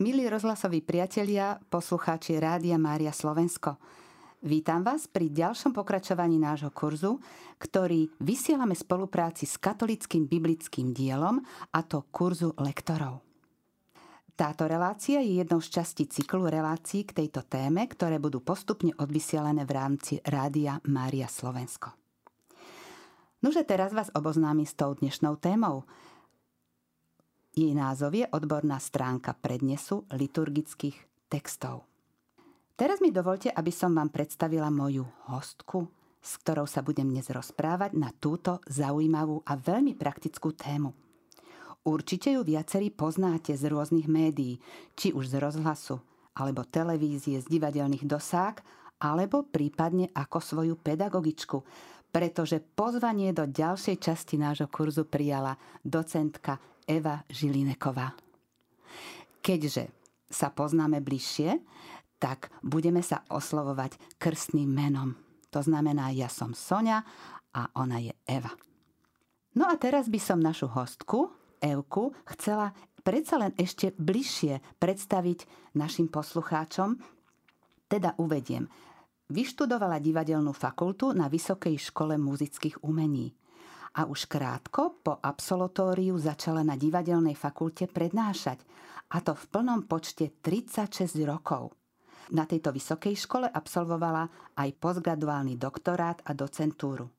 Milí rozhlasoví priatelia, poslucháči Rádia Mária Slovensko, vítam vás pri ďalšom pokračovaní nášho kurzu, ktorý vysielame v spolupráci s katolíckym biblickým dielom, a to kurzu lektorov. Táto relácia je jednou z častí cyklu relácií k tejto téme, ktoré budú postupne odvysielané v rámci Rádia Mária Slovensko. Nože teraz vás oboznámim s tou dnešnou témou. Jej názov je Odborná stránka prednesu liturgických textov. Teraz mi dovolte, aby som vám predstavila moju hostku, s ktorou sa budem dnes rozprávať na túto zaujímavú a veľmi praktickú tému. Určite ju viacerí poznáte z rôznych médií, či už z rozhlasu, alebo televízie, z divadelných dosák, alebo prípadne ako svoju pedagogičku, pretože pozvanie do ďalšej časti nášho kurzu prijala docentka Eva Žilinková. Keďže sa poznáme bližšie, tak budeme sa oslovovať krstným menom. To znamená, ja som Soňa a ona je Eva. No a teraz by som našu hostku, Evku, chcela predsa len ešte bližšie predstaviť našim poslucháčom. Teda uvediem. Vyštudovala divadelnú fakultu na Vysokej škole múzických umení. A už krátko po absolutóriu začala na divadelnej fakulte prednášať, a to v plnom počte 36 rokov. Na tejto vysokej škole absolvovala aj postgraduálny doktorát a docentúru.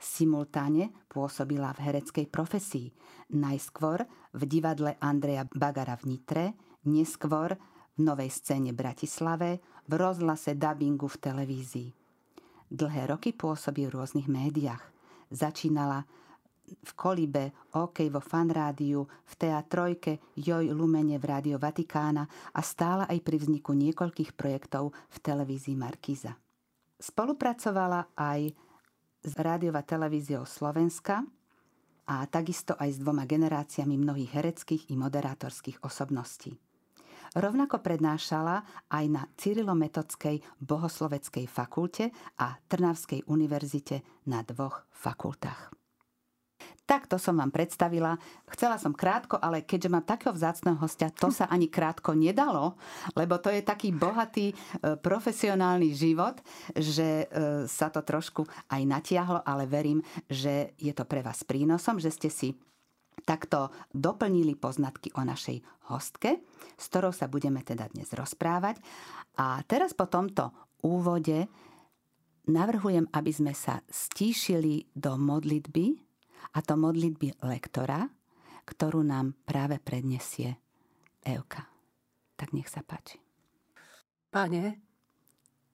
Simultáne pôsobila v hereckej profesii, najskôr v divadle Andreja Bagara v Nitre, neskôr v Novej scéne Bratislave, v rozhlase, dabingu, v televízii. Dlhé roky pôsobí v rôznych médiách. Začínala v Kolibe, OK vo Fan rádiu, v TA3, Joj Lumene, v Rádio Vatikána a stála aj pri vzniku niekoľkých projektov v televízii Markíza. Spolupracovala aj s Rádiou a televíziou Slovenska a takisto aj s dvoma generáciami mnohých hereckých i moderátorských osobností. Rovnako prednášala aj na Cyrilometodsskej bohosloveckej fakulte a Trnavskej univerzite na dvoch fakultách. Takto som vám predstavila. Chcela som krátko, ale keďže mám takého vzácneho hostia, to sa ani krátko nedalo, lebo to je taký bohatý profesionálny život, že sa to trošku aj natiahlo, ale verím, že je to pre vás prínosom, že ste si takto doplnili poznatky o našej hostke, s ktorou sa budeme teda dnes rozprávať. A teraz po tomto úvode navrhujem, aby sme sa stíšili do modlitby, a to modlitby lektora, ktorú nám práve prednesie Evka. Tak nech sa páči. Pane,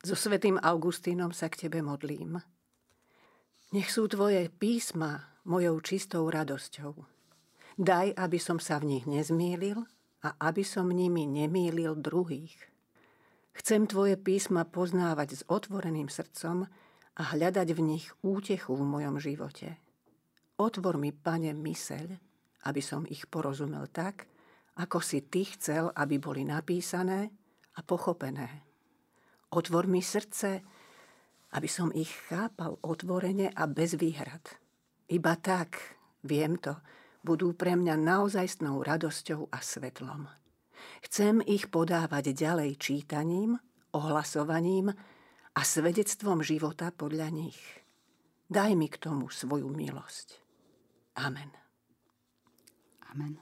so svätým Augustínom sa k tebe modlím. Nech sú tvoje písma mojou čistou radosťou. Daj, aby som sa v nich nezmýlil a aby som nimi nemýlil druhých. Chcem tvoje písma poznávať s otvoreným srdcom a hľadať v nich útechu v mojom živote. Otvor mi, Pane, myseľ, aby som ich porozumel tak, ako si ty chcel, aby boli napísané a pochopené. Otvor mi srdce, aby som ich chápal otvorene a bez výhrad. Iba tak, viem to, budú pre mňa naozajstnou radosťou a svetlom. Chcem ich podávať ďalej čítaním, ohlasovaním a svedectvom života podľa nich. Daj mi k tomu svoju milosť. Amen. Amen.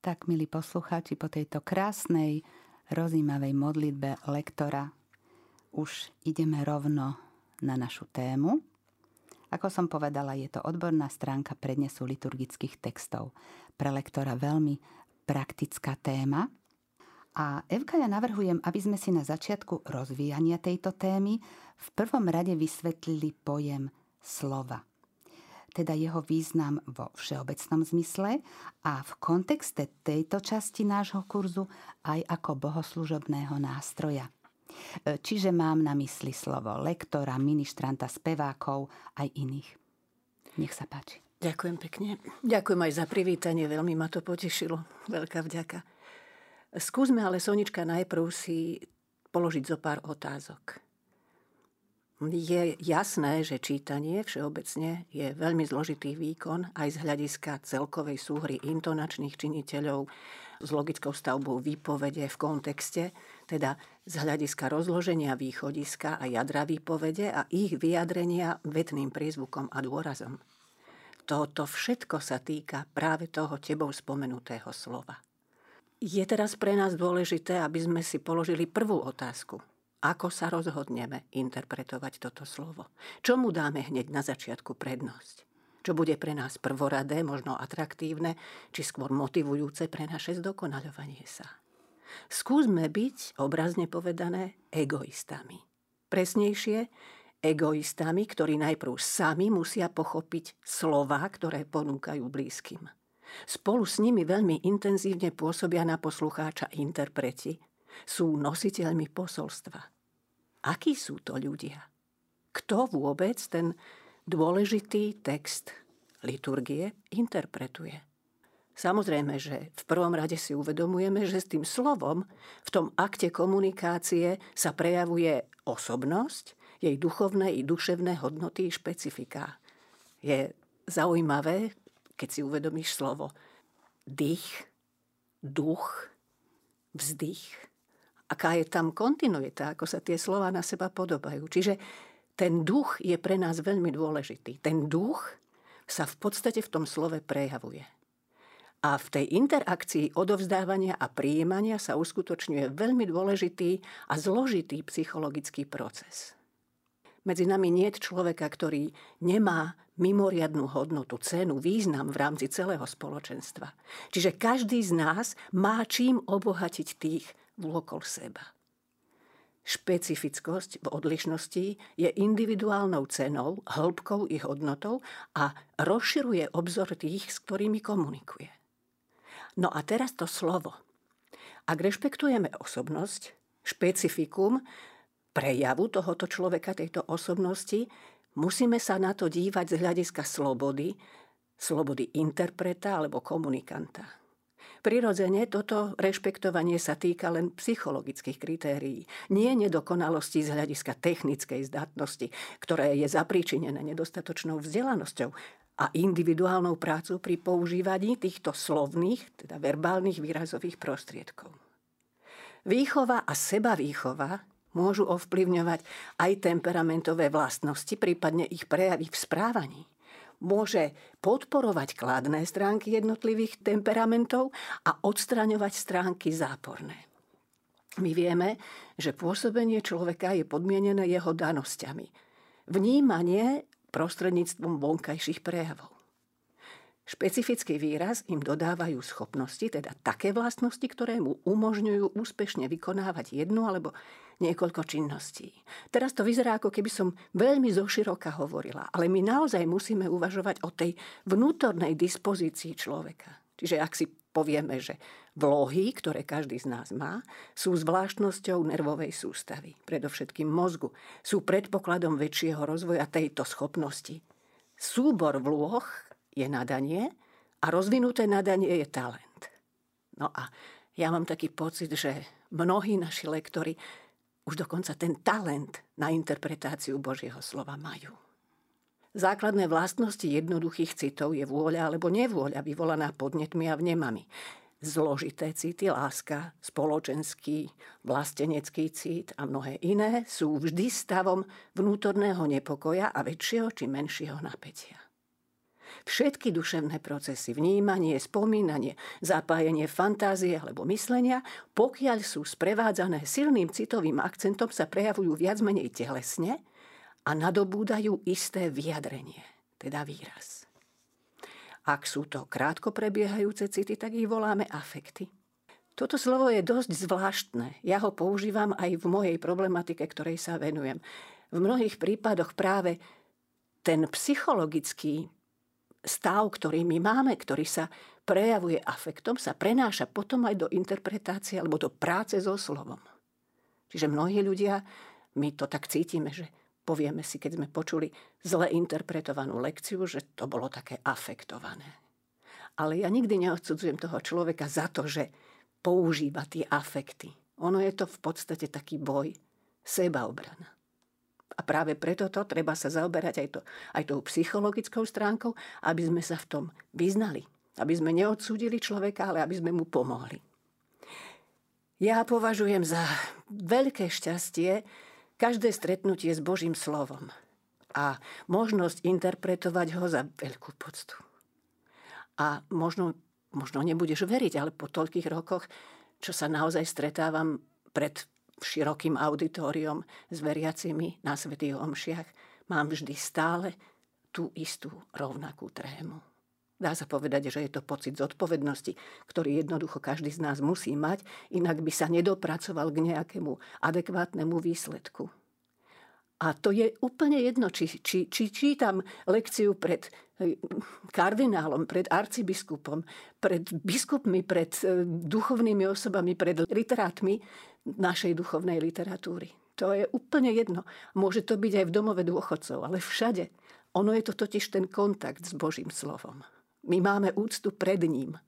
Tak, milí poslucháči, po tejto krásnej, rozjímavej modlitbe lektora už ideme rovno na našu tému. Ako som povedala, je to odborná stránka prednesu liturgických textov. Pre lektora veľmi praktická téma. A Evka, ja navrhujem, aby sme si na začiatku rozvíjania tejto témy v prvom rade vysvetlili pojem slova. Teda jeho význam vo všeobecnom zmysle a v kontexte tejto časti nášho kurzu aj ako bohoslužobného nástroja. Čiže mám na mysli slovo lektora, ministranta, spevákov aj iných. Nech sa páči. Ďakujem pekne. Ďakujem aj za privítanie, veľmi ma to potešilo. Veľká vďaka. Skúsme ale, Sonička, najprv si položiť zo pár otázok. Je jasné, že čítanie všeobecne je veľmi zložitý výkon aj z hľadiska celkovej súhry intonačných činiteľov s logickou stavbou výpovede v kontexte, teda z hľadiska rozloženia východiska a jadra výpovede a ich vyjadrenia vetným prízvukom a dôrazom. Toto všetko sa týka práve toho tebou spomenutého slova. Je teraz pre nás dôležité, aby sme si položili prvú otázku. Ako sa rozhodneme interpretovať toto slovo? Čomu dáme hneď na začiatku prednosť? Čo bude pre nás prvoradé, možno atraktívne, či skôr motivujúce pre naše zdokonaľovanie sa? Skúsme byť, obrazne povedané, egoistami. Presnejšie, egoistami, ktorí najprv sami musia pochopiť slová, ktoré ponúkajú blízkym. Spolu s nimi veľmi intenzívne pôsobia na poslucháča interpreti, sú nositeľmi posolstva. Akí sú to ľudia? Kto vôbec ten dôležitý text liturgie interpretuje? Samozrejme, že v prvom rade si uvedomujeme, že s tým slovom v tom akte komunikácie sa prejavuje osobnosť, jej duchovné i duševné hodnoty i špecifiká. Je zaujímavé, keď si uvedomíš slovo dých, duch, vzdych. Aká je tam kontinuita, ako sa tie slova na seba podobajú. Čiže ten duch je pre nás veľmi dôležitý. Ten duch sa v podstate v tom slove prejavuje. A v tej interakcii odovzdávania a prijímania sa uskutočňuje veľmi dôležitý a zložitý psychologický proces. Medzi nami nie je človeka, ktorý nemá mimoriadnu hodnotu, cenu, význam v rámci celého spoločenstva. Čiže každý z nás má čím obohatiť tých vôkol seba. Špecifickosť v odlišnosti je individuálnou cenou, hĺbkou i hodnotou a rozširuje obzor tých, s ktorými komunikuje. No a teraz to slovo. Ak rešpektujeme osobnosť, špecifikum, prejavu tohoto človeka, tejto osobnosti, musíme sa na to dívať z hľadiska slobody, slobody interpreta alebo komunikanta. Prirodzene toto rešpektovanie sa týka len psychologických kritérií, nie nedokonalosti z hľadiska technickej zdatnosti, ktoré je zapríčinené nedostatočnou vzdelanosťou a individuálnou prácu pri používaní týchto slovných, teda verbálnych výrazových prostriedkov. Výchova a sebavýchova môžu ovplyvňovať aj temperamentové vlastnosti, prípadne ich prejavy v správaní. Môže podporovať kladné stránky jednotlivých temperamentov a odstraňovať stránky záporné. My vieme, že pôsobenie človeka je podmienené jeho danosťami. Vnímanie prostredníctvom vonkajších prejavov. Špecifický výraz im dodávajú schopnosti, teda také vlastnosti, ktoré mu umožňujú úspešne vykonávať jednu alebo niekoľko činností. Teraz to vyzerá, ako keby som veľmi zoširoka hovorila, ale my naozaj musíme uvažovať o tej vnútornej dispozícii človeka. Čiže ak si povieme, že vlohy, ktoré každý z nás má, sú zvláštnosťou nervovej sústavy, predovšetkým mozgu, sú predpokladom väčšieho rozvoja tejto schopnosti. Súbor vloh je nadanie a rozvinuté nadanie je talent. No a ja mám taký pocit, že mnohí naši lektori už dokonca ten talent na interpretáciu Božieho slova majú. Základné vlastnosti jednoduchých citov je vôľa alebo nevôľa vyvolaná podnetmi a vnemami. Zložité city, láska, spoločenský, vlastenecký cít a mnohé iné sú vždy stavom vnútorného nepokoja a väčšieho či menšieho napätia. Všetky duševné procesy, vnímanie, spomínanie, zapájenie fantázie alebo myslenia, pokiaľ sú sprevádzané silným citovým akcentom, sa prejavujú viac menej telesne a nadobúdajú isté vyjadrenie, teda výraz. Ak sú to krátko prebiehajúce city, tak ich voláme afekty. Toto slovo je dosť zvláštne. Ja ho používam aj v mojej problematike, ktorej sa venujem. V mnohých prípadoch práve ten psychologický stav, ktorý my máme, ktorý sa prejavuje afektom, sa prenáša potom aj do interpretácie alebo do práce so slovom. Čiže mnohí ľudia, my to tak cítime, že povieme si, keď sme počuli zle interpretovanú lekciu, že to bolo také afektované. Ale ja nikdy neodsudzujem toho človeka za to, že používa tie afekty. Ono je to v podstate taký boj, sebaobrana. A práve preto to treba sa zaoberať aj tou psychologickou stránkou, aby sme sa v tom vyznali. Aby sme neodsúdili človeka, ale aby sme mu pomohli. Ja považujem za veľké šťastie každé stretnutie s Božím slovom a možnosť interpretovať ho za veľkú poctu. A možno nebudeš veriť, ale po toľkých rokoch, čo sa naozaj stretávam pred širokým auditoriom s veriacimi na svätých omšiach, mám vždy stále tú istú rovnakú trému. Dá sa povedať, že je to pocit zodpovednosti, ktorý jednoducho každý z nás musí mať, inak by sa nedopracoval k nejakému adekvátnemu výsledku. A to je úplne jedno, či čítam lekciu pred kardinálom, pred arcibiskupom, pred biskupmi, pred duchovnými osobami, pred literátmi našej duchovnej literatúry. To je úplne jedno. Môže to byť aj v domove dôchodcov, ale všade. Ono je to totiž ten kontakt s Božím slovom. My máme úctu pred ním.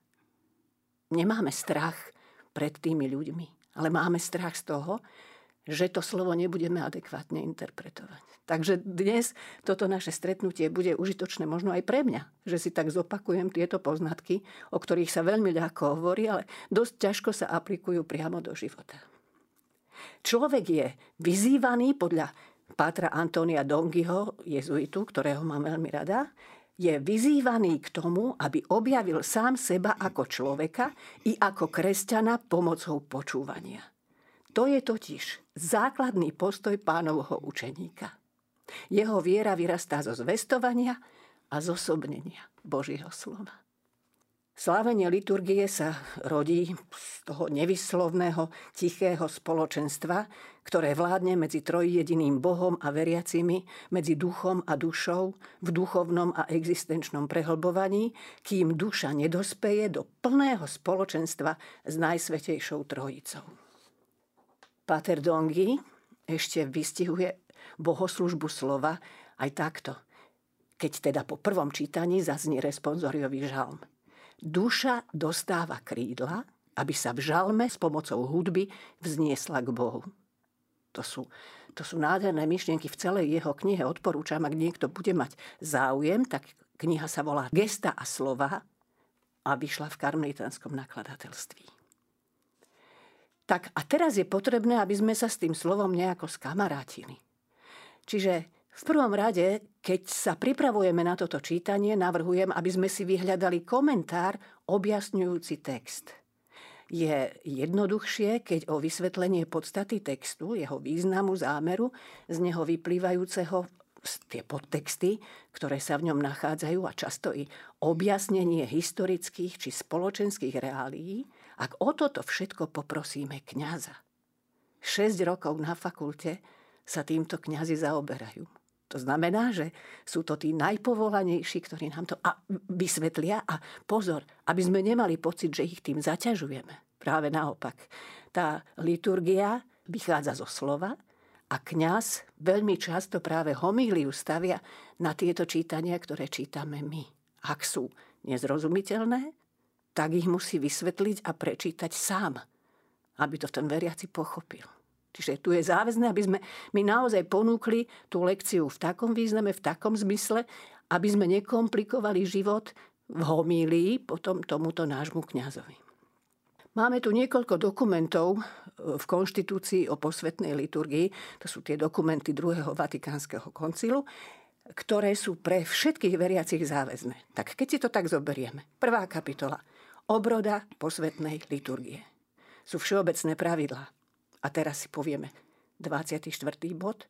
Nemáme strach pred tými ľuďmi, ale máme strach z toho, že to slovo nebudeme adekvátne interpretovať. Takže dnes toto naše stretnutie bude užitočné možno aj pre mňa, že si tak zopakujem tieto poznatky, o ktorých sa veľmi ľahko hovorí, ale dosť ťažko sa aplikujú priamo do života. Človek je vyzývaný podľa Pátra Antonia Dongiho, jezuitu, ktorého mám veľmi rada, je vyzývaný k tomu, aby objavil sám seba ako človeka i ako kresťana pomocou počúvania. To je totiž základný postoj Pánovho učeníka. Jeho viera vyrastá zo zvestovania a zosobnenia Božieho slova. Slávenie liturgie sa rodí z toho nevyslovného, tichého spoločenstva, ktoré vládne medzi trojjediným Bohom a veriacimi, medzi duchom a dušou, v duchovnom a existenčnom prehlbovaní, kým duša nedospeje do plného spoločenstva s Najsvätejšou Trojicou. Pater Dongi ešte vystihuje bohoslužbu slova aj takto, keď teda po prvom čítaní zazní responsoriový žalm. Duša dostáva krídla, aby sa v žalme s pomocou hudby vzniesla k Bohu. To sú nádherné myšlienky v celej jeho knihe. Odporúčam, ak niekto bude mať záujem, tak kniha sa volá Gesta a slova a vyšla v karmelitánskom nakladateľství. Tak a teraz je potrebné, aby sme sa s tým slovom nejako skamarátili. Čiže v prvom rade, keď sa pripravujeme na toto čítanie, navrhujem, aby sme si vyhľadali komentár objasňujúci text. Je jednoduchšie, keď o vysvetlenie podstaty textu, jeho významu, zámeru, z neho vyplývajúceho tie podtexty, ktoré sa v ňom nachádzajú a často i objasnenie historických či spoločenských reálií, ak o toto všetko poprosíme kňaza. 6 rokov na fakulte sa týmto kňazi zaoberajú. To znamená, že sú to tí najpovolanejší, ktorí nám to vysvetlia. A pozor, aby sme nemali pocit, že ich tým zaťažujeme. Práve naopak. Tá liturgia vychádza zo slova a kňaz veľmi často práve homíliu stavia na tieto čítania, ktoré čítame my. Ak sú nezrozumiteľné, tak ich musí vysvetliť a prečítať sám, aby to ten veriaci pochopil. Čiže tu je záväzné, aby sme my naozaj ponúkli tú lekciu v takom význame, v takom zmysle, aby sme nekomplikovali život v homílii potom tomuto nášmu kňazovi. Máme tu niekoľko dokumentov v konštitúcii o posvetnej liturgii. To sú tie dokumenty Druhého Vatikánskeho koncilu, ktoré sú pre všetkých veriacich záväzné. Tak keď si to tak zoberieme. 1. kapitola. Obroda posvetnej liturgie. Sú všeobecné pravidlá. A teraz si povieme 24. bod.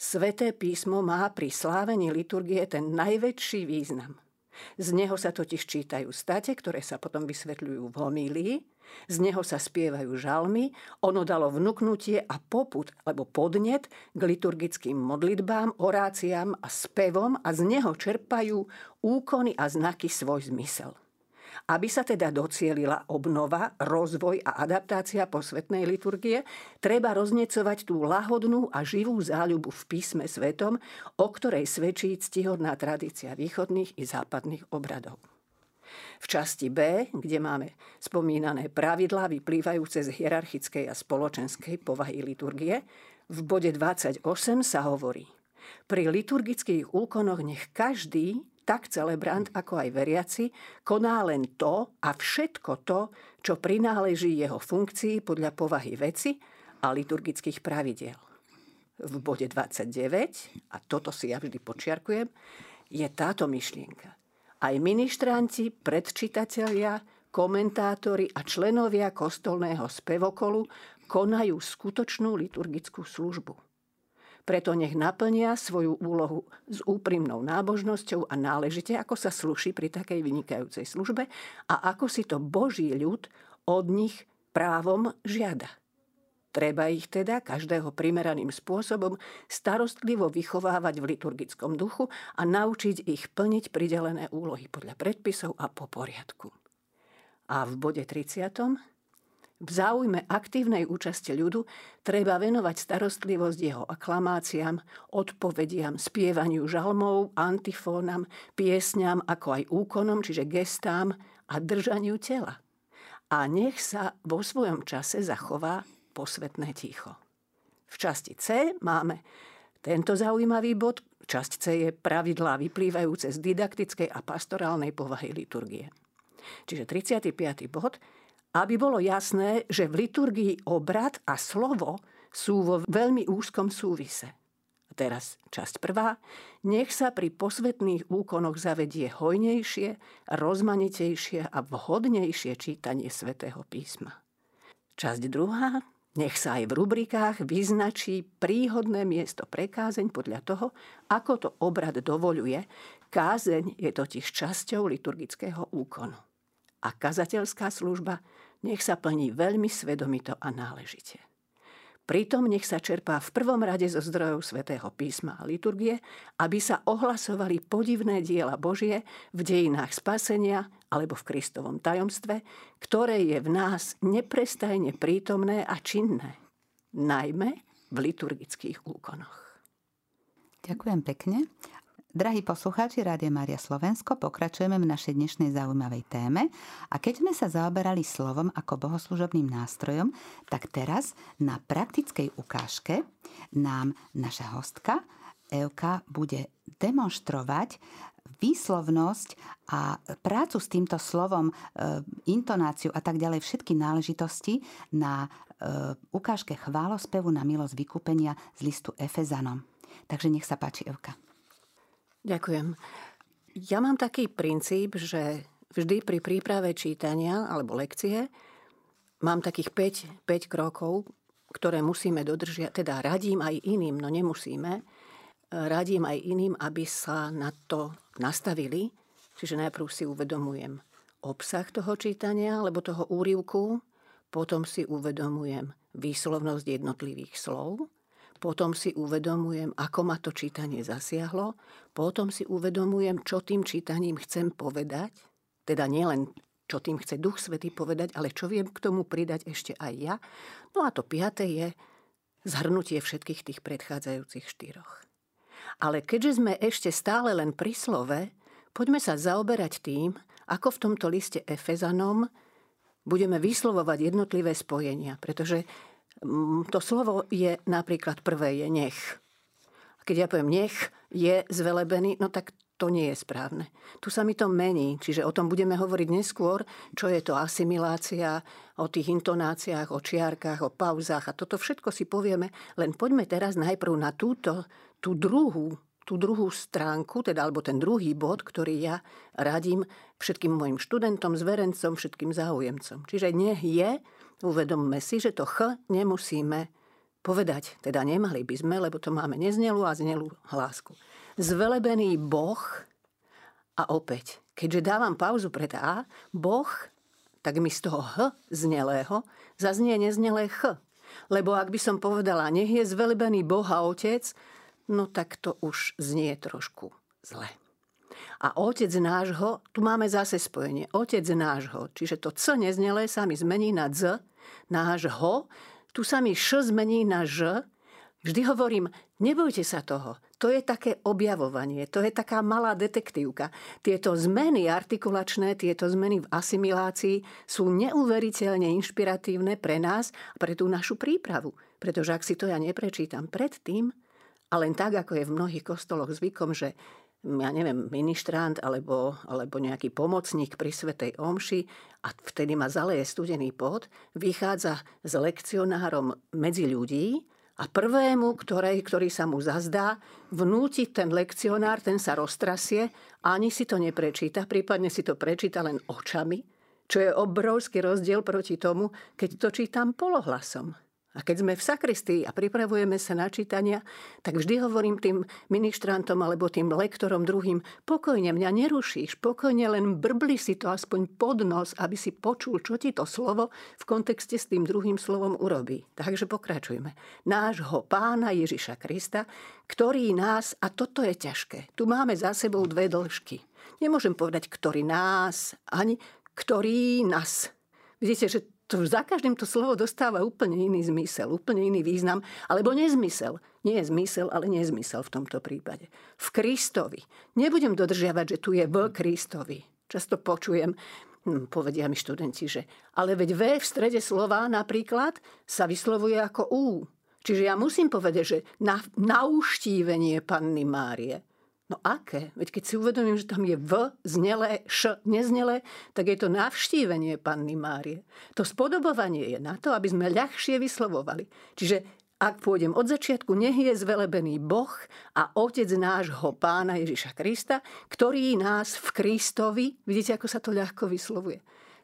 Sveté písmo má pri slávení liturgie ten najväčší význam. Z neho sa totiž čítajú state, ktoré sa potom vysvetľujú v homílii. Z neho sa spievajú žalmy. Ono dalo vnuknutie a popud, alebo podnet k liturgickým modlitbám, oráciám a spevom a z neho čerpajú úkony a znaky svoj zmysel. Aby sa teda docielila obnova, rozvoj a adaptácia posvetnej liturgie, treba roznecovať tú lahodnú a živú záľubu v písme svetom, o ktorej svedčí ctihodná tradícia východných i západných obradov. V časti B, kde máme spomínané pravidlá vyplývajúce z hierarchickej a spoločenskej povahy liturgie, v bode 28 sa hovorí: Pri liturgických úkonoch nech každý, tak celebrant ako aj veriaci, koná len to a všetko to, čo prináleží jeho funkcii podľa povahy veci a liturgických pravidiel. V bode 29, a toto si ja vždy počiarkujem, je táto myšlienka. Aj ministranti, predčitatelia, komentátori a členovia kostolného spevokolu konajú skutočnú liturgickú službu. Preto nech naplnia svoju úlohu s úprimnou nábožnosťou a náležite, ako sa slúši pri takej vynikajúcej službe a ako si to Boží ľud od nich právom žiada. Treba ich teda každého primeraným spôsobom starostlivo vychovávať v liturgickom duchu a naučiť ich plniť pridelené úlohy podľa predpisov a po poriadku. A v bode 30. v záujme aktívnej účasti ľudu treba venovať starostlivosť jeho aklamáciám, odpovediam, spievaniu žalmov, antifónam, piesňam, ako aj úkonom, čiže gestám a držaniu tela. A nech sa vo svojom čase zachová posvetné ticho. V časti C máme tento zaujímavý bod. Časť C je pravidlá vyplývajúce z didaktickej a pastorálnej povahy liturgie. Čiže 35. bod. Aby bolo jasné, že v liturgii obrad a slovo sú vo veľmi úzkom súvise. A teraz časť prvá. Nech sa pri posvetných úkonoch zavedie hojnejšie, rozmanitejšie a vhodnejšie čítanie svätého písma. Časť druhá. Nech sa aj v rubrikách vyznačí príhodné miesto pre kázeň podľa toho, ako to obrad dovoľuje. Kázeň je totiž časťou liturgického úkonu. A kazateľská služba nech sa plní veľmi svedomito a náležite. Pritom nech sa čerpá v prvom rade zo zdrojov svätého písma a liturgie, aby sa ohlasovali podivné diela Božie v dejinách spasenia alebo v Kristovom tajomstve, ktoré je v nás neprestajne prítomné a činné, najmä v liturgických úkonoch. Ďakujem pekne. Drahí poslucháči Rádia Mária Slovensko, pokračujeme v našej dnešnej zaujímavej téme a keď sme sa zaoberali slovom ako bohoslužobným nástrojom, tak teraz na praktickej ukážke nám naša hostka Evka bude demonštrovať výslovnosť a prácu s týmto slovom, intonáciu a tak ďalej, všetky náležitosti na ukážke chválospevu na milosť vykúpenia z listu Efezanom. Takže nech sa páči, Evka. Ďakujem. Ja mám taký princíp, že vždy pri príprave čítania alebo lekcie mám takých 5 krokov, ktoré musíme dodržiať, teda radím aj iným, no nemusíme, radím aj iným, aby sa na to nastavili. Čiže najprv si uvedomujem obsah toho čítania alebo toho úryvku, potom si uvedomujem výslovnosť jednotlivých slov, potom si uvedomujem, ako ma to čítanie zasiahlo, potom si uvedomujem, čo tým čítaním chcem povedať, teda nielen, čo tým chce Duch Svätý povedať, ale čo viem k tomu pridať ešte aj ja. No a to 5. je zhrnutie všetkých tých predchádzajúcich 4. Ale keďže sme ešte stále len pri slove, poďme sa zaoberať tým, ako v tomto liste Efezanom budeme vyslovovať jednotlivé spojenia, pretože to slovo je napríklad prvé je nech. Keď ja poviem nech je zvelebený, no tak to nie je správne. Tu sa mi to mení, čiže o tom budeme hovoriť neskôr, čo je to asimilácia, o tých intonáciách, o čiarkách, o pauzách a toto všetko si povieme. Len poďme teraz najprv na tú druhú stránku, teda alebo ten druhý bod, ktorý ja radím všetkým mojim študentom, zverencom, všetkým záujemcom. Čiže nech je. Uvedomme si, že to ch nemusíme povedať. Teda nemali by sme, lebo to máme neznelú a znelú hlásku. Zvelebený Boh a opäť, keďže dávam pauzu pre tá Boh, tak mi z toho h znelého zaznie neznelé ch. Lebo ak by som povedala, nech je zvelebený Boh a Otec, no tak to už znie trošku zle. A Otec nášho, tu máme zase spojenie, Otec nášho, čiže to c neznelé sa mi zmení na dz, nášho, tu sa mi š zmení na ž. Vždy hovorím, nebojte sa toho, to je také objavovanie, to je taká malá detektívka. Tieto zmeny artikulačné, tieto zmeny v asimilácii sú neuveriteľne inšpiratívne pre nás a pre tú našu prípravu. Pretože ak si to ja neprečítam predtým, A len tak, ako je v mnohých kostoloch zvykom, že ja neviem, ministrant alebo nejaký pomocník pri svätej omši a vtedy ma zaleje studený pot, vychádza s lekcionárom medzi ľudí a prvému, ktorý sa mu zazdá, vnúti ten lekcionár, ten sa roztrasie a ani si to neprečíta, prípadne si to prečíta len očami, čo je obrovský rozdiel proti tomu, keď to čítam polohlasom. A keď sme v sakristii a pripravujeme sa na čítania, tak vždy hovorím tým ministrantom alebo tým lektorom druhým, pokojne mňa nerušíš, pokojne len brbli si to aspoň pod nos, aby si počul, čo ti to slovo v kontexte s tým druhým slovom urobí. Takže pokračujme. Nášho Pána Ježiša Krista, ktorý nás, a toto je ťažké, tu máme za sebou dve dĺžky. Nemôžem povedať, ktorý nás, ani ktorý nás. Vidíte, že za každým to slovo dostáva úplne iný zmysel, úplne iný význam, alebo nezmysel. Nie je zmysel, ale nezmysel v tomto prípade. V Kristovi. Nebudem dodržiavať, že tu je v Kristovi. Často počujem, povedia mi študenti, že ale veď V v strede slova napríklad sa vyslovuje ako U. Čiže ja musím povedať, že na uštívenie Panny Márie. No aké? Veď keď si uvedomím, že tam je V, znelé, Š, neznelé, tak je to navštívenie Panny Márie. To spodobovanie je na to, aby sme ľahšie vyslovovali. Čiže ak pôjdem od začiatku, nech je zvelebený Boh a Otec nášho Pána Ježiša Krista, ktorý nás v Kristovi, vidíte, ako sa to ľahko vyslovuje.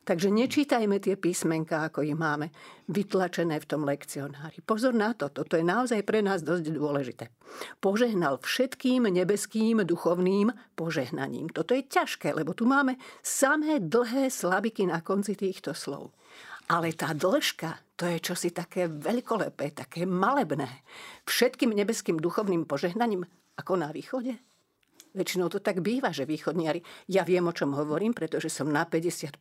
Takže nečítajme tie písmenká, ako ich máme vytlačené v tom lekcionári. Pozor na to, toto je naozaj pre nás dosť dôležité. Požehnal všetkým nebeským duchovným požehnaním. Toto je ťažké, lebo tu máme samé dlhé slabiky na konci týchto slov. Ale tá dĺžka, to je čosi také veľkolepé, také malebné. Všetkým nebeským duchovným požehnaním, ako na východe. Väčšinou to tak býva, že východniari... Ja viem, o čom hovorím, pretože som na 50%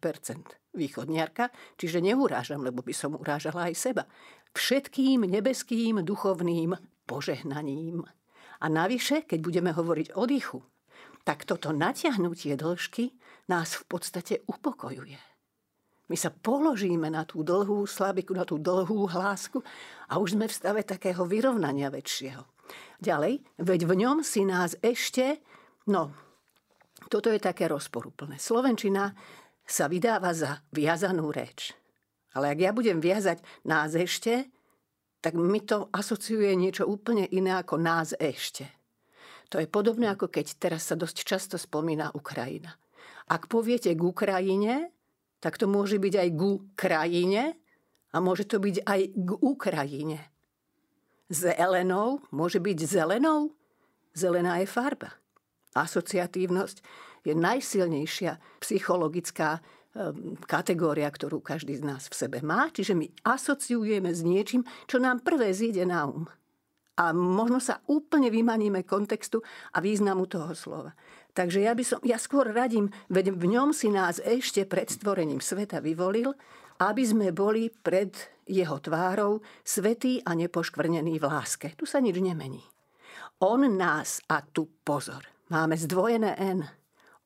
východniarka, čiže neurážam, lebo by som urážala aj seba. Všetkým nebeským duchovným požehnaním. A navyše, keď budeme hovoriť o dýchu, tak toto natiahnutie dĺžky nás v podstate upokojuje. My sa položíme na tú dlhú slabiku, na tú dlhú hlásku a už sme v stave takého vyrovnania väčšieho. Ďalej, veď v ňom si nás ešte... No, toto je také rozporuplné. Slovenčina sa vydáva za viazanú reč. Ale ak ja budem viazať nás ešte, tak mi to asociuje niečo úplne iné ako nás ešte. To je podobné, ako keď teraz sa dosť často spomína Ukrajina. Ak poviete k Ukrajine, tak to môže byť aj ku krajine a môže to byť aj k Ukrajine. Zelenou môže byť zelenou. Zelená je farba. Asociatívnosť je najsilnejšia psychologická kategória, ktorú každý z nás v sebe má. Čiže my asociujeme s niečím, čo nám prvé zíde na um. A možno sa úplne vymaníme kontextu a významu toho slova. Takže ja skôr radím, veď v ňom si nás ešte pred stvorením sveta vyvolil, aby sme boli pred jeho tvárou svätí a nepoškvrnení v láske. Tu sa nič nemení. On nás, a tu pozor, máme zdvojené N.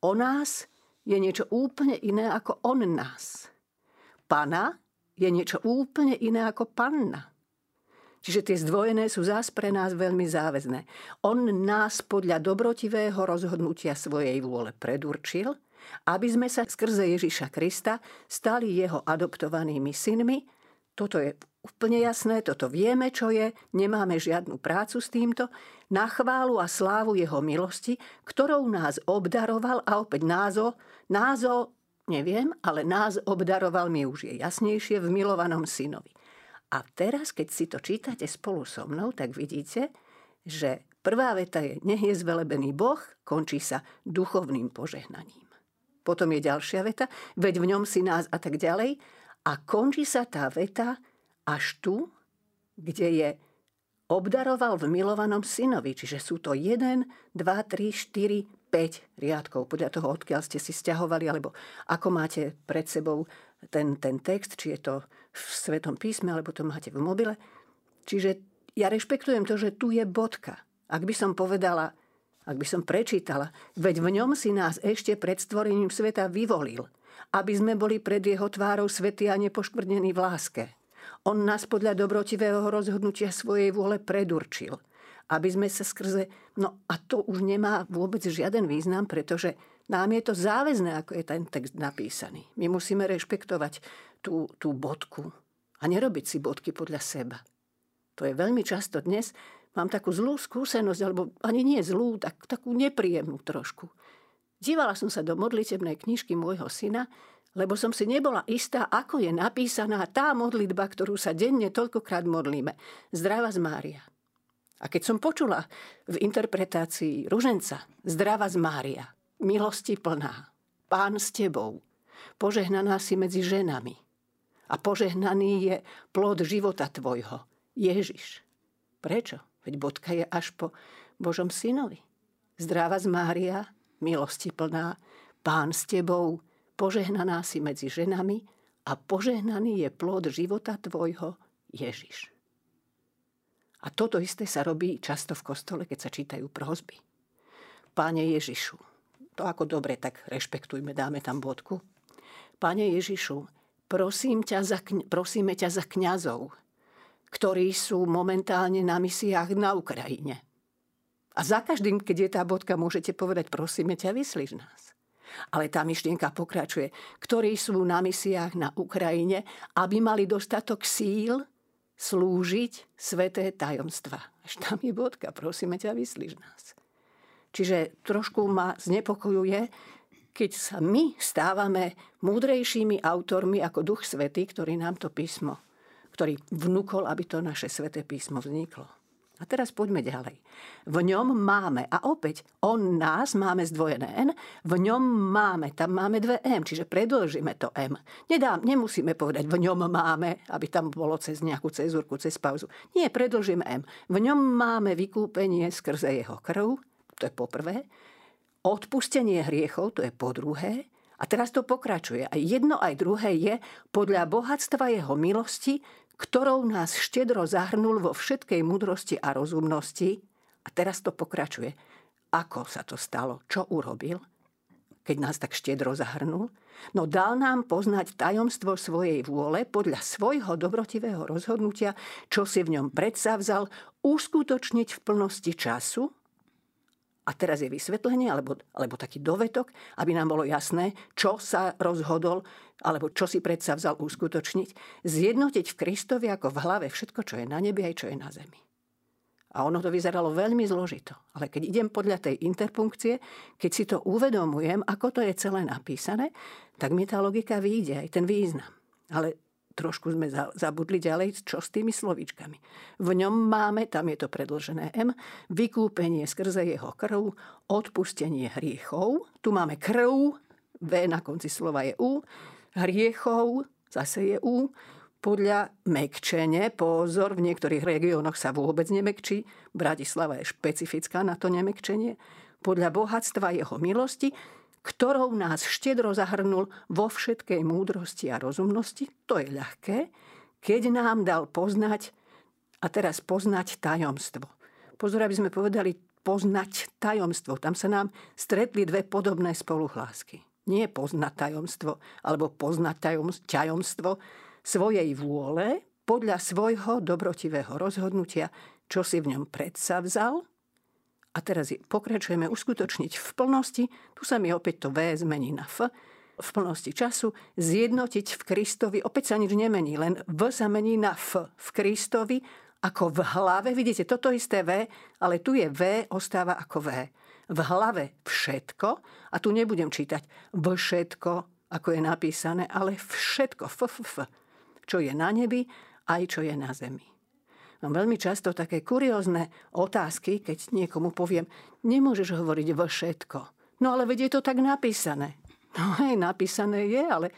O nás je niečo úplne iné ako on nás. Pana je niečo úplne iné ako panna. Čiže tie zdvojené sú zás pre nás veľmi záväzné. On nás podľa dobrotivého rozhodnutia svojej vôle predurčil, aby sme sa skrze Ježiša Krista stali jeho adoptovanými synmi. Toto je úplne jasné, toto vieme, čo je, nemáme žiadnu prácu s týmto, na chválu a slávu jeho milosti, ktorou nás obdaroval, a opäť názo, neviem, ale nás obdaroval, mi už je jasnejšie, v milovanom synovi. A teraz, keď si to čítate spolu so mnou, tak vidíte, že prvá veta je, nech je zvelebený Boh, končí sa duchovným požehnaním. Potom je ďalšia veta, veď v ňom si nás, a tak ďalej, a končí sa tá veta až tu, kde je obdaroval v milovanom synovi. Čiže sú to 1, 2, 3, 4, 5 riadkov. Podľa toho, odkiaľ ste si sťahovali, alebo ako máte pred sebou ten text, či je to v Svätom písme, alebo to máte v mobile. Čiže ja rešpektujem to, že tu je bodka. Ak by som prečítala, veď v ňom si nás ešte pred stvorením sveta vyvolil, aby sme boli pred jeho tvárou svätí a nepoškvrnení v láske. On nás podľa dobrotivého rozhodnutia svojej vôle predurčil, aby sme sa skrze... No a to už nemá vôbec žiaden význam, pretože nám je to záväzné, ako je ten text napísaný. My musíme rešpektovať tú bodku a nerobiť si bodky podľa seba. To je veľmi často dnes. Mám takú zlú skúsenosť, alebo ani nie zlú, takú nepríjemnú trošku. Dívala som sa do modlitebnej knižky môjho syna, lebo som si nebola istá, ako je napísaná tá modlitba, ktorú sa denne toľkokrát modlíme. Zdravas Mária. A keď som počula v interpretácii ruženca Zdravas Mária, milosti plná, Pán s tebou, požehnaná si medzi ženami a požehnaný je plod života tvojho, Ježiš. Prečo? Veď bodka je až po Božom synovi. Zdravas Mária, milosti plná, Pán s tebou, požehnaná si medzi ženami a požehnaný je plod života tvojho, Ježiš. A toto isté sa robí často v kostole, keď sa čítajú prosby. Páne Ježišu, to ako dobre, tak rešpektujme, dáme tam bodku. Páne Ježišu, prosíme ťa za kňazov, ktorí sú momentálne na misiách na Ukrajine. A za každým, keď je tá bodka, môžete povedať, prosíme ťa, vyslíš nás. Ale tá myšlienka pokračuje, ktorí sú na misiách na Ukrajine, aby mali dostatok síl slúžiť sväté tajomstva. Až tam je bodka, prosíme ťa, vyslíš nás. Čiže trošku ma znepokojuje, keď sa my stávame múdrejšími autormi ako Duch Svätý, ktorý nám to písmo, ktorý vnúkol, aby to naše sväté písmo vzniklo. A teraz poďme ďalej. V ňom máme, a opäť, on nás máme zdvojené N, v ňom máme, tam máme dve M, čiže predĺžime to M. Nemusíme povedať, v ňom máme, aby tam bolo cez nejakú cezúrku, cez pauzu. Nie, predĺžime M. V ňom máme vykúpenie skrze jeho krv, to je po prvé, odpustenie hriechov, to je po druhé, a teraz to pokračuje. A jedno aj druhé je podľa bohatstva jeho milosti, ktorou nás štedro zahrnul vo všetkej múdrosti a rozumnosti. A teraz to pokračuje. Ako sa to stalo? Čo urobil, keď nás tak štedro zahrnul? No dal nám poznať tajomstvo svojej vôle podľa svojho dobrotivého rozhodnutia, čo si v ňom predsavzal uskutočniť v plnosti času. A teraz je vysvetlenie, alebo taký dovetok, aby nám bolo jasné, čo sa rozhodol, alebo čo si predsavzal uskutočniť. Zjednotiť v Kristovi ako v hlave všetko, čo je na nebi aj čo je na zemi. A ono to vyzeralo veľmi zložito. Ale keď idem podľa tej interpunkcie, keď si to uvedomujem, ako to je celé napísané, tak mi tá logika vyjde, aj ten význam. Ale trošku sme zabudli ďalej, čo s tými slovíčkami. V ňom máme, tam je to predĺžené M, vykúpenie skrze jeho krv, odpustenie hriechov. Tu máme krv, V na konci slova je U, hriechov, zase je U, podľa mekčenie, pozor, v niektorých regiónoch sa vôbec nemekčí, Bratislava je špecifická na to nemekčenie, podľa bohatstva jeho milosti, ktorou nás štedro zahrnul vo všetkej múdrosti a rozumnosti, to je ľahké, keď nám dal poznať, a teraz poznať tajomstvo. Pozor, aby sme povedali poznať tajomstvo. Tam sa nám stretli dve podobné spoluhlásky. Nie poznať tajomstvo, alebo poznať tajomstvo svojej vôle podľa svojho dobrotivého rozhodnutia, čo si v ňom predsavzal. A teraz pokračujeme uskutočniť v plnosti, tu sa mi opäť to V zmení na F, v plnosti času, zjednotiť v Kristovi, opäť sa nič nemení, len V sa mení na F, v Kristovi, ako v hlave, vidíte, toto isté V, ale tu je V, ostáva ako v hlave všetko, a tu nebudem čítať v všetko, ako je napísané, ale všetko, čo je na nebi, aj čo je na zemi. Mám veľmi často také kuriózne otázky, keď niekomu poviem, nemôžeš hovoriť vo všetko. No ale veď je to tak napísané. No hej, napísané je, ale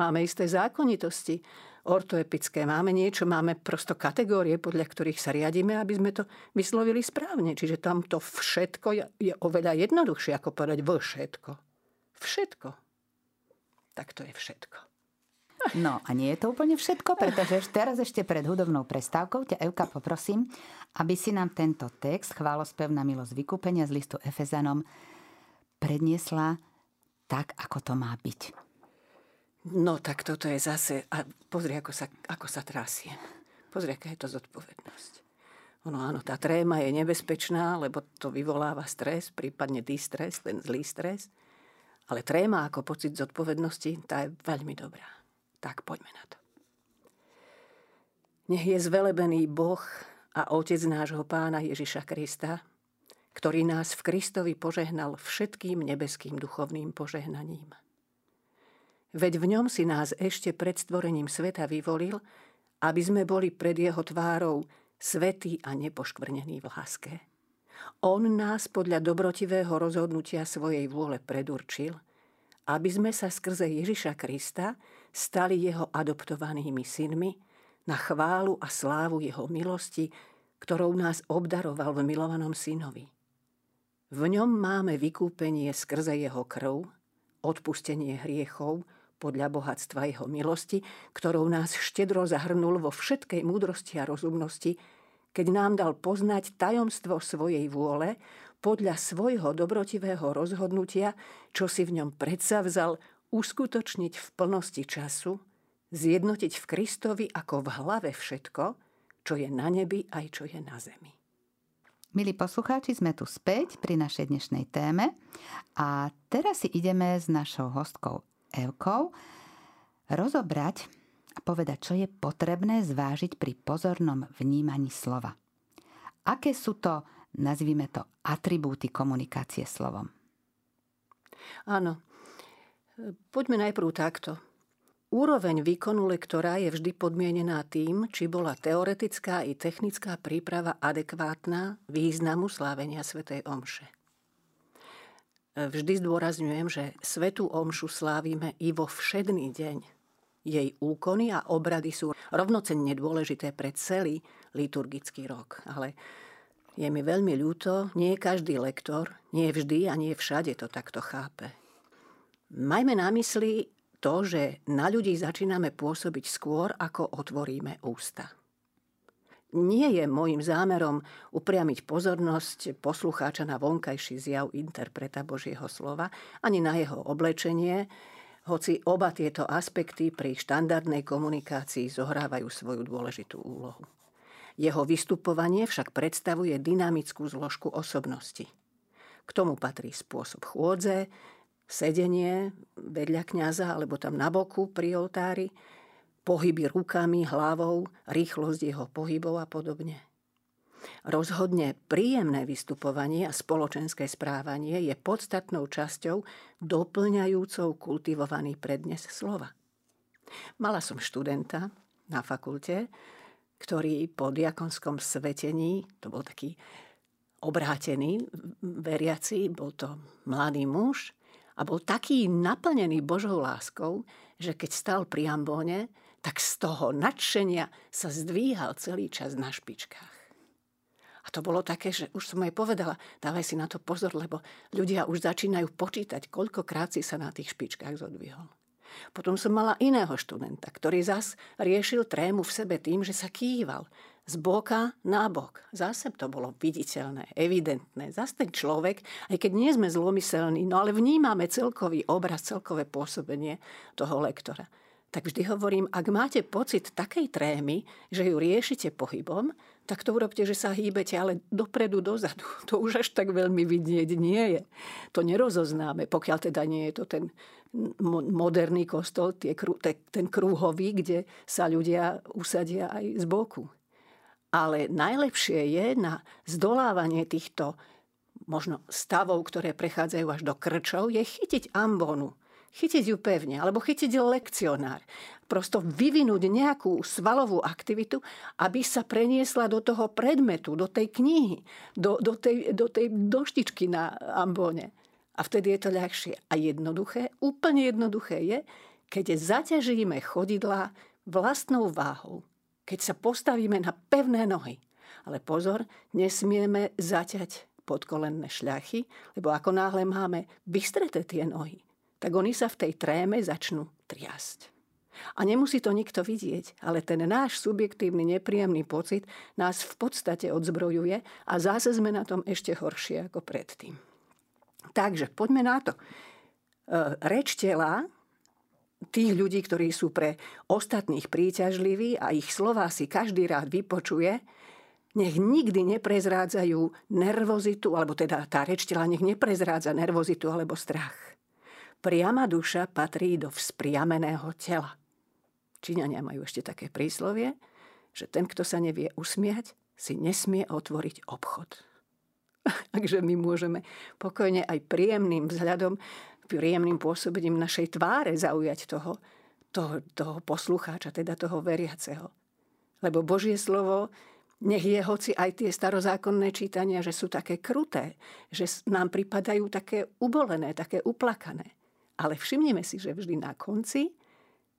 máme isté zákonitosti ortoepické. Máme niečo, máme prosto kategórie, podľa ktorých sa riadíme, aby sme to vyslovili správne. Čiže tam to všetko je oveľa jednoduchšie, ako povedať vo všetko. Všetko. Tak to je všetko. No a nie je to úplne všetko, pretože teraz ešte pred hudobnou prestávkou ťa, Evka, poprosím, aby si nám tento text Chválospevná milosť vykúpenia z listu Efezanom predniesla tak, ako to má byť. No tak toto je zase... A pozri, ako sa trasie. Pozri, aká je to zodpovednosť. Ono áno, tá tréma je nebezpečná, lebo to vyvoláva stres, prípadne distres, ten zlý stres. Ale tréma ako pocit zodpovednosti, tá je veľmi dobrá. Tak poďme na to. Nech je zvelebený Boh a Otec nášho Pána Ježiša Krista, ktorý nás v Kristovi požehnal všetkým nebeským duchovným požehnaním. Veď v ňom si nás ešte pred stvorením sveta vyvolil, aby sme boli pred jeho tvárou svätí a nepoškvrnení v láske. On nás podľa dobrotivého rozhodnutia svojej vôle predurčil, aby sme sa skrze Ježiša Krista stali jeho adoptovanými synmi na chválu a slávu jeho milosti, ktorou nás obdaroval v milovanom synovi. V ňom máme vykúpenie skrze jeho krv, odpustenie hriechov podľa bohatstva jeho milosti, ktorou nás štedro zahrnul vo všetkej múdrosti a rozumnosti, keď nám dal poznať tajomstvo svojej vôle podľa svojho dobrotivého rozhodnutia, čo si v ňom predsavzal uskutočniť v plnosti času, zjednotiť v Kristovi ako v hlave všetko, čo je na nebi, aj čo je na zemi. Milí poslucháči, sme tu späť pri našej dnešnej téme a teraz si ideme s našou hostkou Evkou rozobrať a povedať, čo je potrebné zvážiť pri pozornom vnímaní slova. Aké sú to, nazvime to, atribúty komunikácie slovom? Áno, poďme najprv takto. Úroveň výkonu lektora je vždy podmienená tým, či bola teoretická i technická príprava adekvátna významu slávenia svätej omše. Vždy zdôrazňujem, že svätú omšu slávime i vo všedný deň. Jej úkony a obrady sú rovnocenne dôležité pre celý liturgický rok. Ale je mi veľmi ľúto, nie každý lektor, nie vždy a nie všade to takto chápe. Majme na mysli to, že na ľudí začíname pôsobiť skôr, ako otvoríme ústa. Nie je môjim zámerom upriamiť pozornosť poslucháča na vonkajší zjav interpreta Božieho slova, ani na jeho oblečenie, hoci oba tieto aspekty pri štandardnej komunikácii zohrávajú svoju dôležitú úlohu. Jeho vystupovanie však predstavuje dynamickú zložku osobnosti. K tomu patrí spôsob chôdze, sedenie vedľa kňaza alebo tam na boku pri oltári, pohyby rukami, hlavou, rýchlosť jeho pohybov a podobne. Rozhodne príjemné vystupovanie a spoločenské správanie je podstatnou časťou doplňajúcou kultivovaný prednes slova. Mala som študenta na fakulte, ktorý po diakonskom svetení, to bol taký obrátený veriaci, bol to mladý muž, a bol taký naplnený Božou láskou, že keď stal pri ambóne, tak z toho nadšenia sa zdvíhal celý čas na špičkách. A to bolo také, že už som jej povedala, dávaj si na to pozor, lebo ľudia už začínajú počítať, koľkokrát si sa na tých špičkách zodvihol. Potom som mala iného študenta, ktorý zas riešil trému v sebe tým, že sa kýval z boka na bok. Zase to bolo viditeľné, evidentné. Zas ten človek, aj keď nie sme zlomyselní, no ale vnímame celkový obraz, celkové pôsobenie toho lektora. Tak vždy hovorím, ak máte pocit takej trémy, že ju riešite pohybom, tak to urobte, že sa hýbete, ale dopredu, dozadu. To už až tak veľmi vidieť nie je. To nerozoznáme, pokiaľ teda nie je to ten moderný kostol, ten krúhový, kde sa ľudia usadia aj z boku. Ale najlepšie je na zdolávanie týchto možno stavov, ktoré prechádzajú až do krčov, je chytiť ambonu. Chytiť ju pevne, alebo chytiť lekcionár. Prosto vyvinúť nejakú svalovú aktivitu, aby sa preniesla do toho predmetu, do tej knihy, do tej doštičky na ambóne. A vtedy je to ľahšie. A jednoduché, úplne jednoduché je, keď zaťažíme chodidlá vlastnou váhou. Keď sa postavíme na pevné nohy. Ale pozor, nesmieme zaťať podkolenné šľachy, lebo ako náhle máme vystreté tie nohy, tak oni sa v tej tréme začnú triasť. A nemusí to nikto vidieť, ale ten náš subjektívny nepríjemný pocit nás v podstate odzbrojuje a zase sme na tom ešte horšie ako predtým. Takže poďme na to. Reč tela tých ľudí, ktorí sú pre ostatných príťažliví a ich slová si každý rád vypočuje, nech nikdy neprezrádzajú nervozitu, alebo teda tá reč tela nech neprezrádza nervozitu alebo strach. Priama duša patrí do vzpriameného tela. Číňania majú ešte také príslovie, že ten, kto sa nevie usmiať, si nesmie otvoriť obchod. Takže my môžeme pokojne aj príjemným vzhľadom, príjemným pôsobením našej tváre zaujať toho poslucháča, teda toho veriaceho. Lebo Božie slovo... Nech je hoci aj tie starozákonné čítania, že sú také kruté, že nám pripadajú také ubolené, také uplakané. Ale všimnime si, že vždy na konci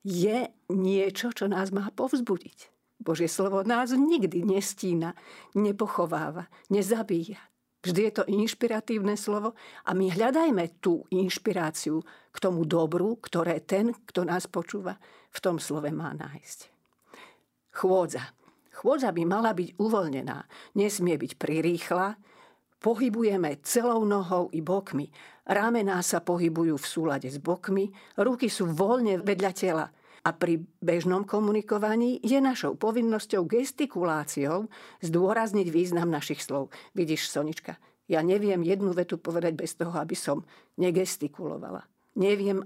je niečo, čo nás má povzbudiť. Božie slovo nás nikdy nestína, nepochováva, nezabíja. Vždy je to inšpiratívne slovo a my hľadajme tú inšpiráciu k tomu dobru, ktoré ten, kto nás počúva, v tom slove má nájsť. Chôdza. Chôdza by mala byť uvoľnená, nesmie byť prirýchla, pohybujeme celou nohou i bokmi, ramená sa pohybujú v súlade s bokmi, ruky sú voľne vedľa tela a pri bežnom komunikovaní je našou povinnosťou gestikuláciou zdôrazniť význam našich slov. Vidíš, Sonička, ja neviem jednu vetu povedať bez toho, aby som negestikulovala. Neviem,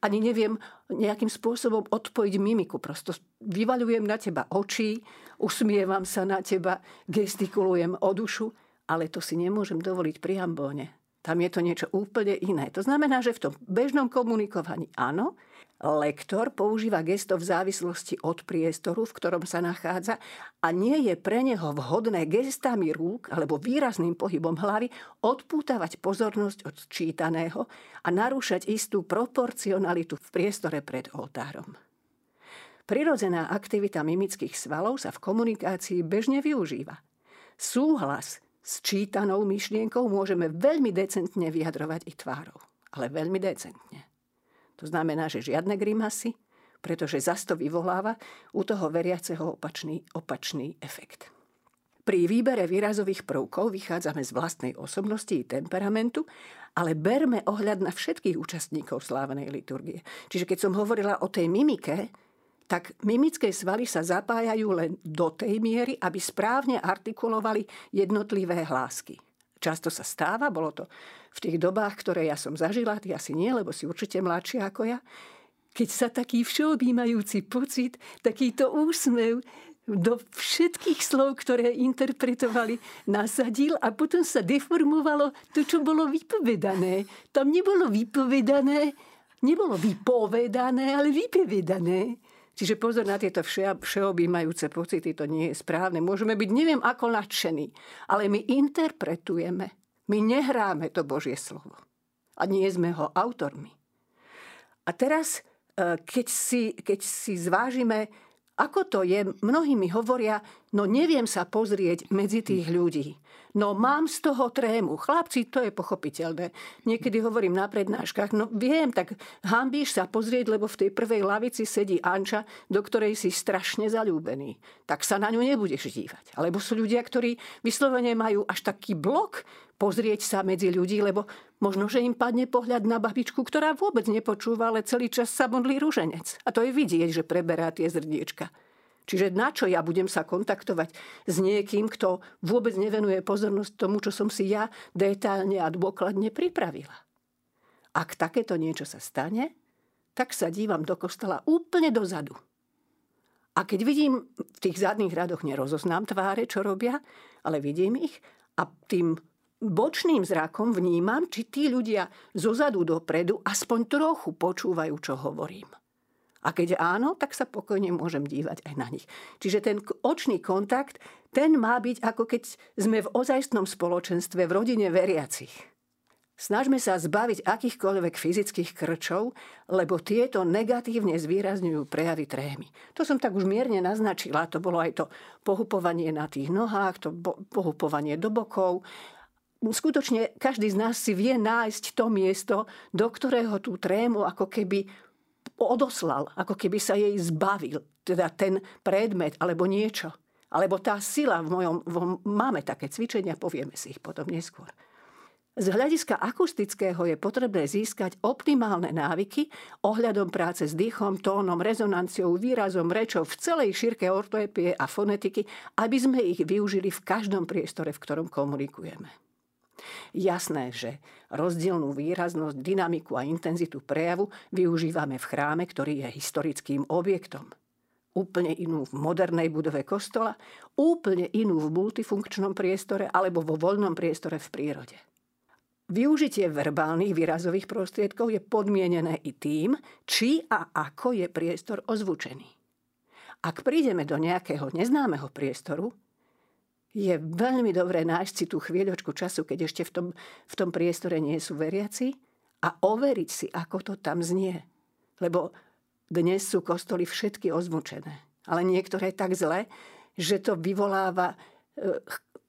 ani neviem nejakým spôsobom odpojiť mimiku. Prosto vyvaľujem na teba oči, usmievam sa na teba, gestikulujem o dušu, ale to si nemôžem dovoliť pri ambóne. Tam je to niečo úplne iné. To znamená, že v tom bežnom komunikovaní áno, lektor používa gesto v závislosti od priestoru, v ktorom sa nachádza a nie je pre neho vhodné gestami rúk alebo výrazným pohybom hlavy odpútavať pozornosť od čítaného a narúšať istú proporcionalitu v priestore pred oltárom. Prirodzená aktivita mimických svalov sa v komunikácii bežne využíva. Súhlas s čítanou myšlienkou môžeme veľmi decentne vyjadrovať i tvárou. Ale veľmi decentne. To znamená, že žiadne grimasy, pretože zas to vyvoláva u toho veriaceho opačný efekt. Pri výbere výrazových prvkov vychádzame z vlastnej osobnosti i temperamentu, ale berme ohľad na všetkých účastníkov slávnej liturgie. Čiže keď som hovorila o tej mimike, tak mimické svaly sa zapájajú len do tej miery, aby správne artikulovali jednotlivé hlásky. Často sa stáva, bolo to v tých dobách, ktoré ja som zažila, ty asi nie, lebo si určite mladšia ako ja, keď sa taký všeobjímajúci pocit, takýto úsmev do všetkých slov, ktoré interpretovali, nasadil a potom sa deformovalo to, čo bolo vypovedané. Tam nebolo vypovedané, ale vypovedané. Čiže pozor na tieto všeobjímajúce pocity, to nie je správne. Môžeme byť neviem ako nadšení, ale my interpretujeme. My nehráme to Božie slovo. A nie sme ho autormi. A teraz, keď si zvážime, ako to je, mnohí mi hovoria, no neviem sa pozrieť medzi tých ľudí. No mám z toho trému. Chlapci, to je pochopiteľné. Niekedy hovorím na prednáškach, no viem, tak hanbíš sa pozrieť, lebo v tej prvej lavici sedí Anča, do ktorej si strašne zalúbený. Tak sa na ňu nebudeš dívať. Alebo sú ľudia, ktorí vyslovene majú až taký blok pozrieť sa medzi ľudí, lebo možno, že im padne pohľad na babičku, ktorá vôbec nepočúva, ale celý čas sa modlí ruženec. A to je vidieť, že preberá tie zrdiečka. Čiže na čo ja budem sa kontaktovať s niekým, kto vôbec nevenuje pozornosť tomu, čo som si ja detailne a dôkladne pripravila. Ak takéto niečo sa stane, tak sa dívam do kostola úplne dozadu. A keď vidím, v tých zadných radoch nerozoznám tváre, čo robia, ale vidím ich a tým bočným zrakom vnímam, či tí ľudia zozadu dopredu aspoň trochu počúvajú, čo hovorím. A keď áno, tak sa pokojne môžem dívať aj na nich. Čiže ten očný kontakt, ten má byť ako keď sme v ozajstnom spoločenstve, v rodine veriacich. Snažme sa zbaviť akýchkoľvek fyzických krčov, lebo tieto negatívne zvýrazňujú prejavy trémy. To som tak už mierne naznačila. To bolo aj to pohupovanie na tých nohách, to pohupovanie do bokov. Skutočne každý z nás si vie nájsť to miesto, do ktorého tú trému ako keby odoslal, ako keby sa jej zbavil, teda ten predmet alebo niečo. Alebo tá sila v mojom... Máme také cvičenia, povieme si ich potom neskôr. Z hľadiska akustického je potrebné získať optimálne návyky ohľadom práce s dýchom, tónom, rezonanciou, výrazom, rečou v celej šírke ortopédie a fonetiky, aby sme ich využili v každom priestore, v ktorom komunikujeme. Jasné, že rozdielnú výraznosť, dynamiku a intenzitu prejavu využívame v chráme, ktorý je historickým objektom. Úplne inú v modernej budove kostola, úplne inú v multifunkčnom priestore alebo vo voľnom priestore v prírode. Využitie verbálnych výrazových prostriedkov je podmienené i tým, či a ako je priestor ozvučený. Ak prídeme do nejakého neznámeho priestoru, je veľmi dobré nájsť si tú chvíľočku času, keď ešte v tom priestore nie sú veriaci, a overiť si, ako to tam znie. Lebo dnes sú kostoly všetky ozvučené, ale niektoré tak zle, že to vyvoláva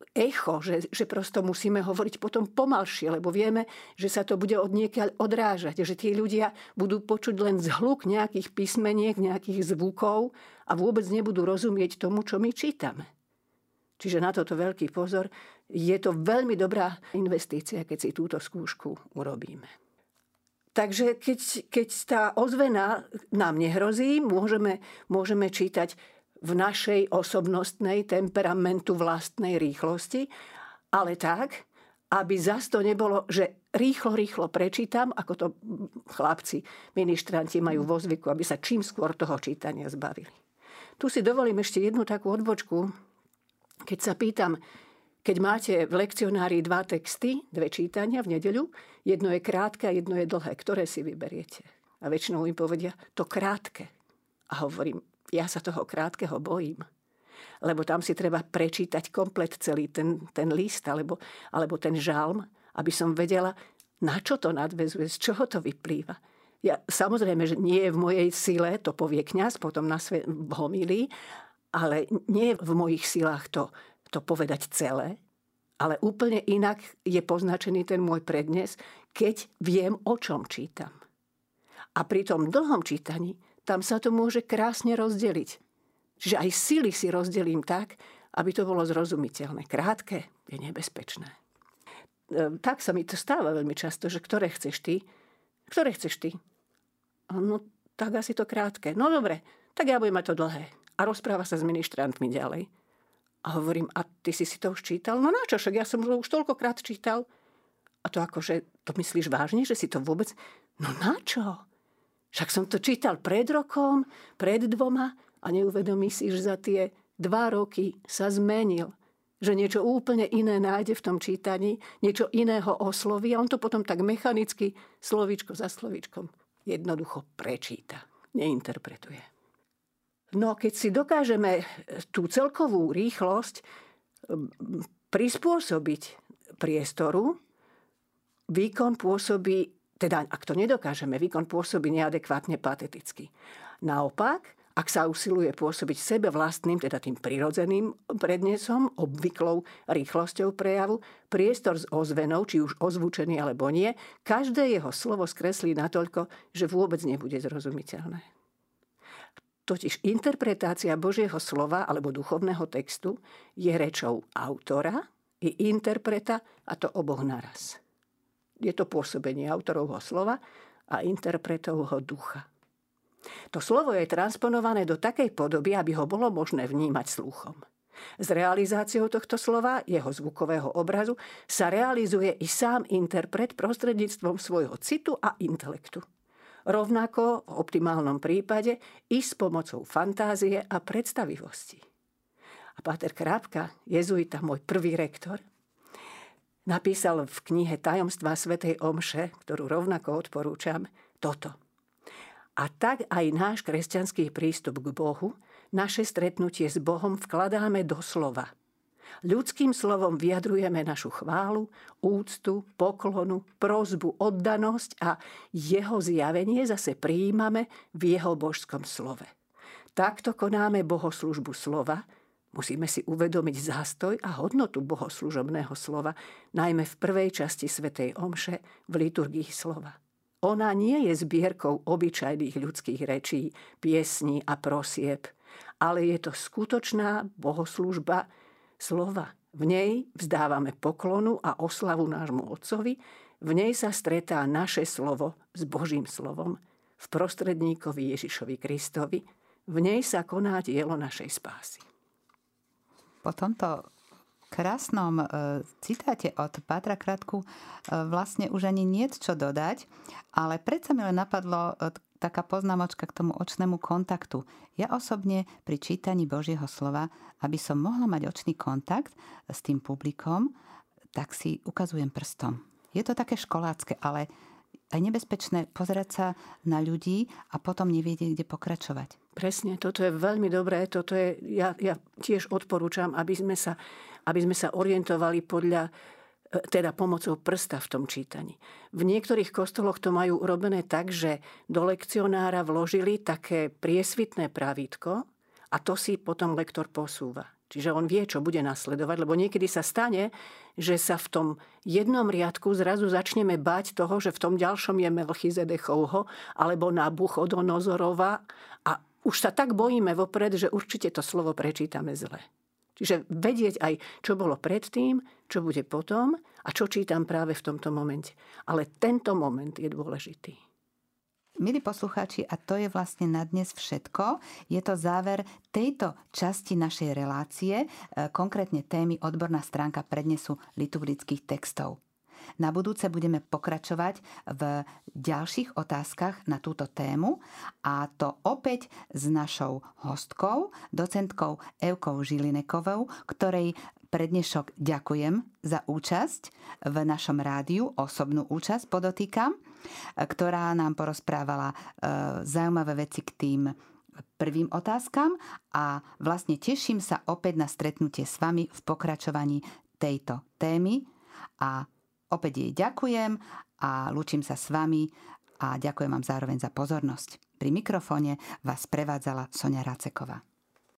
echo, že prosto musíme hovoriť potom pomalšie, lebo vieme, že sa to bude od niekiaľ odrážať, že tí ľudia budú počuť len zhluk nejakých písmeniek, nejakých zvukov a vôbec nebudú rozumieť tomu, čo my čítame. Čiže na toto veľký pozor. Je to veľmi dobrá investícia, keď si túto skúšku urobíme. Takže keď tá ozvena nám nehrozí, môžeme čítať v našej osobnostnej, temperamentu vlastnej rýchlosti, ale tak, aby zas to nebolo, že rýchlo prečítam, ako to chlapci, ministranti majú vo zvyku, aby sa čím skôr toho čítania zbavili. Tu si dovolím ešte jednu takú odbočku. Keď sa pýtam, keď máte v lekcionári dva texty, dve čítania v nedeľu, jedno je krátke a jedno je dlhé, ktoré si vyberiete? A väčšinou im povedia, to krátke. A hovorím, ja sa toho krátkeho bojím, lebo tam si treba prečítať komplet celý ten list alebo ten žalm, aby som vedela, na čo to nadväzuje, z čoho to vyplýva. Ja, samozrejme, že nie je v mojej sile, to povie kňaz potom v homílii, ale nie je v mojich silách to povedať celé, ale úplne inak je poznačený ten môj prednes, keď viem, o čom čítam. A pri tom dlhom čítaní tam sa to môže krásne rozdeliť. Čiže aj sily si rozdelím tak, aby to bolo zrozumiteľné. Krátke je nebezpečné. Tak sa mi to stáva veľmi často, že ktoré chceš ty? Ktoré chceš ty? No tak asi to krátke. No dobre, tak ja budem mať to dlhé. A rozpráva sa s ministrantmi ďalej. A hovorím, a ty si to už čítal? No na čo, však ja som už toľkokrát čítal. A to akože, to myslíš vážne, že si to vôbec... No na čo? Však som to čítal pred rokom, pred dvoma a neuvedomí si, že za tie 2 roky sa zmenil. Že niečo úplne iné nájde v tom čítaní, niečo iného osloví a on to potom tak mechanicky, slovíčko za slovíčkom, jednoducho prečíta, neinterpretuje. No keď si dokážeme tú celkovú rýchlosť prispôsobiť priestoru, výkon pôsobí... Teda, ak to nedokážeme, výkon pôsobí neadekvátne pateticky. Naopak, ak sa usiluje pôsobiť sebe vlastným, teda tým prirodzeným prednesom, obvyklou rýchlosťou prejavu, priestor s ozvenou, či už ozvučený alebo nie, každé jeho slovo skreslí natoľko, že vôbec nebude zrozumiteľné. Totiž interpretácia Božieho slova alebo duchovného textu je rečou autora i interpreta, a to oboch naraz. Je to pôsobenie autorovho slova a interpretovho ducha. To slovo je transponované do takej podoby, aby ho bolo možné vnímať sluchom. S realizáciou tohto slova, jeho zvukového obrazu, sa realizuje i sám interpret prostredníctvom svojho citu a intelektu. Rovnako v optimálnom prípade i s pomocou fantázie a predstavivosti. A Pater Krápka, jezuita, môj prvý rektor, napísal v knihe Tajomstva svätej Omše, ktorú rovnako odporúčam, toto. A tak aj náš kresťanský prístup k Bohu, naše stretnutie s Bohom vkladáme do slova. Ľudským slovom vyjadrujeme našu chválu, úctu, poklonu, prosbu, oddanosť a jeho zjavenie zase prijímame v jeho božskom slove. Takto konáme bohoslužbu slova. Musíme si uvedomiť zástoj a hodnotu bohoslužobného slova, najmä v prvej časti svätej omše v liturgii slova. Ona nie je zbierkou obyčajných ľudských rečí, piesní a prosieb, ale je to skutočná bohoslužba slova. V nej vzdávame poklonu a oslavu nášmu Otcovi, v nej sa stretá naše slovo s Božím slovom, v prostredníkovi Ježišovi Kristovi, v nej sa koná dielo našej spásy. Po tomto krásnom citáte od Pátra Krátku vlastne už ani niet čo dodať, ale predsa mi len napadlo taká poznámočka k tomu očnému kontaktu. Ja osobne pri čítaní Božieho slova, aby som mohla mať očný kontakt s tým publikom, tak si ukazujem prstom. Je to také školácke, ale aj nebezpečné pozerať sa na ľudí a potom nevedieť, kde pokračovať. Presne, toto je veľmi dobré. Toto je, ja tiež odporúčam, aby sme sa orientovali podľa, teda pomocou prsta v tom čítaní. V niektorých kostoloch to majú urobené tak, že do lekcionára vložili také priesvitné pravítko a to si potom lektor posúva. Čiže on vie, čo bude nasledovať, lebo niekedy sa stane, že sa v tom jednom riadku zrazu začneme báť toho, že v tom ďalšom je Melchizedechovho alebo Nabuchodonozorova a už sa tak bojíme vopred, že určite to slovo prečítame zle. Čiže vedieť aj, čo bolo predtým, čo bude potom a čo čítam práve v tomto momente. Ale tento moment je dôležitý. Milí poslucháči, a to je vlastne na dnes všetko. Je to záver tejto časti našej relácie, konkrétne témy Odborná stránka prednesu liturgických textov. Na budúce budeme pokračovať v ďalších otázkach na túto tému a to opäť s našou hostkou, docentkou Evkou Žilinekovou, ktorej prednešok ďakujem za účasť v našom rádiu, osobnú účasť podotýkam, ktorá nám porozprávala zaujímavé veci k tým prvým otázkam a vlastne teším sa opäť na stretnutie s vami v pokračovaní tejto témy a opäť jej ďakujem a lúčim sa s vami a ďakujem vám zároveň za pozornosť. Pri mikrofóne vás prevádzala Soňa Raceková.